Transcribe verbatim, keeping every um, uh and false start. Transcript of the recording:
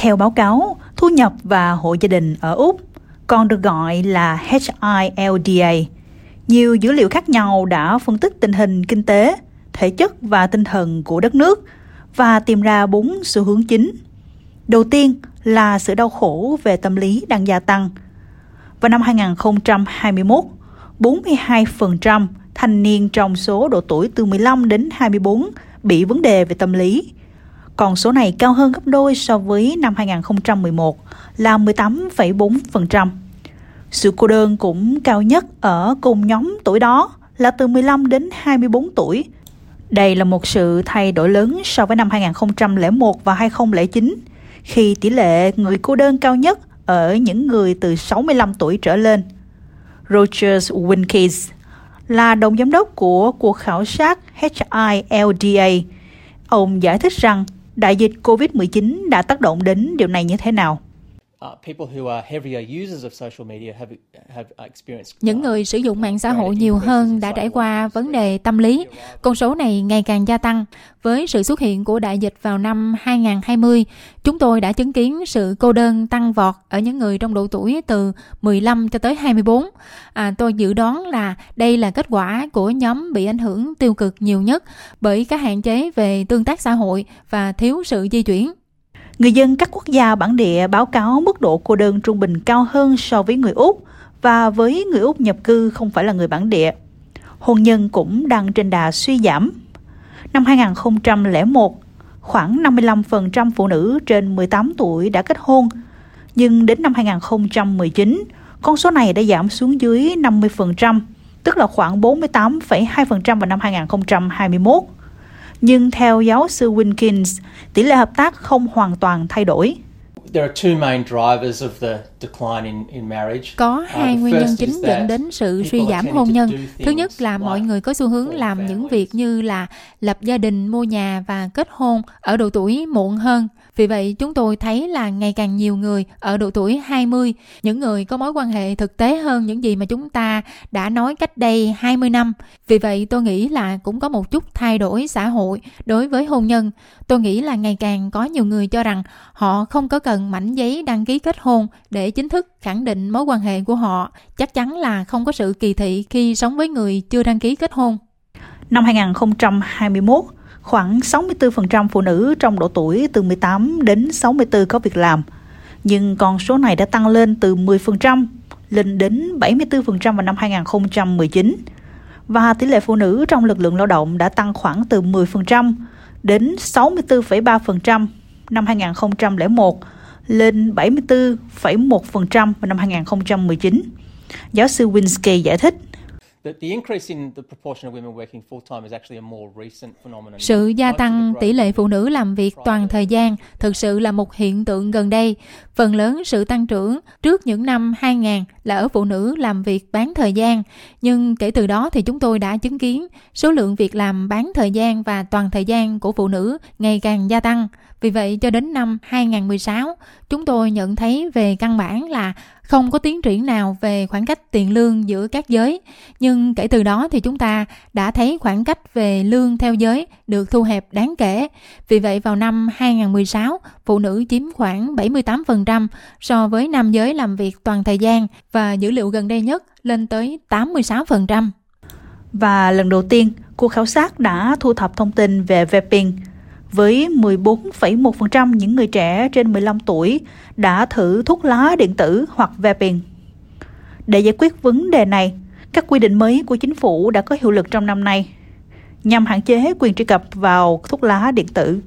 Theo báo cáo, thu nhập và hộ gia đình ở Úc, còn được gọi là H I L D A, nhiều dữ liệu khác nhau đã phân tích tình hình kinh tế, thể chất và tinh thần của đất nước và tìm ra bốn xu hướng chính. Đầu tiên là sự đau khổ về tâm lý đang gia tăng. Vào năm hai không hai mốt, bốn mươi hai phần trăm thanh niên trong số độ tuổi từ mười lăm đến hai mươi bốn bị vấn đề về tâm lý. Còn số này cao hơn gấp đôi so với năm hai không một một là mười tám phẩy bốn phần trăm. Sự cô đơn cũng cao nhất ở cùng nhóm tuổi đó là từ mười lăm đến hai mươi bốn tuổi. Đây là một sự thay đổi lớn so với năm hai không không một và hai không không chín, khi tỷ lệ người cô đơn cao nhất ở những người từ sáu mươi lăm tuổi trở lên. Rogers Winkies là đồng giám đốc của cuộc khảo sát H I L D A. Ông giải thích rằng đại dịch covid mười chín đã tác động đến điều này như thế nào. Những người sử dụng mạng xã hội nhiều hơn đã trải qua vấn đề tâm lý. Con số này ngày càng gia tăng. Với sự xuất hiện của đại dịch vào năm hai không hai không, chúng tôi đã chứng kiến sự cô đơn tăng vọt ở những người trong độ tuổi từ mười lăm cho tới hai mươi bốn. À, tôi dự đoán là đây là kết quả của nhóm bị ảnh hưởng tiêu cực nhiều nhất bởi các hạn chế về tương tác xã hội và thiếu sự di chuyển. Người dân các quốc gia bản địa báo cáo mức độ cô đơn trung bình cao hơn so với người Úc và với người Úc nhập cư không phải là người bản địa. Hôn nhân cũng đang trên đà suy giảm. Năm hai không không một, khoảng năm mươi lăm phần trăm phụ nữ trên mười tám tuổi đã kết hôn, nhưng đến năm hai không một chín, con số này đã giảm xuống dưới năm mươi phần trăm, tức là khoảng bốn mươi tám phẩy hai phần trăm vào năm hai không hai mốt. Nhưng theo giáo sư Wilkins, tỷ lệ hợp tác không hoàn toàn thay đổi. Có hai nguyên nhân chính dẫn đến sự suy giảm hôn nhân. Thứ nhất là mọi người có xu hướng làm những việc như là lập gia đình, mua nhà và kết hôn ở độ tuổi muộn hơn. Vì vậy, chúng tôi thấy là ngày càng nhiều người ở độ tuổi hai mươi, những người có mối quan hệ thực tế hơn những gì mà chúng ta đã nói cách đây hai mươi năm. Vì vậy, tôi nghĩ là cũng có một chút thay đổi xã hội đối với hôn nhân. Tôi nghĩ là ngày càng có nhiều người cho rằng họ không có cần mảnh giấy đăng ký kết hôn để chính thức khẳng định mối quan hệ của họ. Chắc chắn là không có sự kỳ thị khi sống với người chưa đăng ký kết hôn. Năm hai không hai mốt, khoảng sáu mươi tư phần trăm phụ nữ trong độ tuổi từ mười tám đến sáu mươi tư có việc làm, nhưng con số này đã tăng lên từ mười phần trăm lên đến bảy mươi tư phần trăm vào năm hai không một chín, và tỷ lệ phụ nữ trong lực lượng lao động đã tăng khoảng từ mười phần trăm đến sáu mươi tư phẩy ba phần trăm năm hai không không một lên bảy mươi tư phẩy một phần trăm vào năm hai không một chín. Giáo sư Winsky giải thích. Sự gia tăng tỷ lệ phụ nữ làm việc toàn thời gian thực sự là một hiện tượng gần đây. Phần lớn sự tăng trưởng trước những năm hai không không không là ở phụ nữ làm việc bán thời gian. Nhưng kể từ đó thì chúng tôi đã chứng kiến số lượng việc làm bán thời gian và toàn thời gian của phụ nữ ngày càng gia tăng. Vì vậy, cho đến năm hai không một sáu, chúng tôi nhận thấy về căn bản là không có tiến triển nào về khoảng cách tiền lương giữa các giới. Nhưng kể từ đó thì chúng ta đã thấy khoảng cách về lương theo giới được thu hẹp đáng kể. Vì vậy, vào năm hai không một sáu, phụ nữ chiếm khoảng bảy mươi tám phần trăm so với nam giới làm việc toàn thời gian và dữ liệu gần đây nhất lên tới tám mươi sáu phần trăm. Và lần đầu tiên, cuộc khảo sát đã thu thập thông tin về vaping. Với mười bốn phẩy một phần trăm những người trẻ trên mười lăm tuổi đã thử thuốc lá điện tử hoặc vaping. Để giải quyết vấn đề này, các quy định mới của chính phủ đã có hiệu lực trong năm nay nhằm hạn chế quyền truy cập vào thuốc lá điện tử.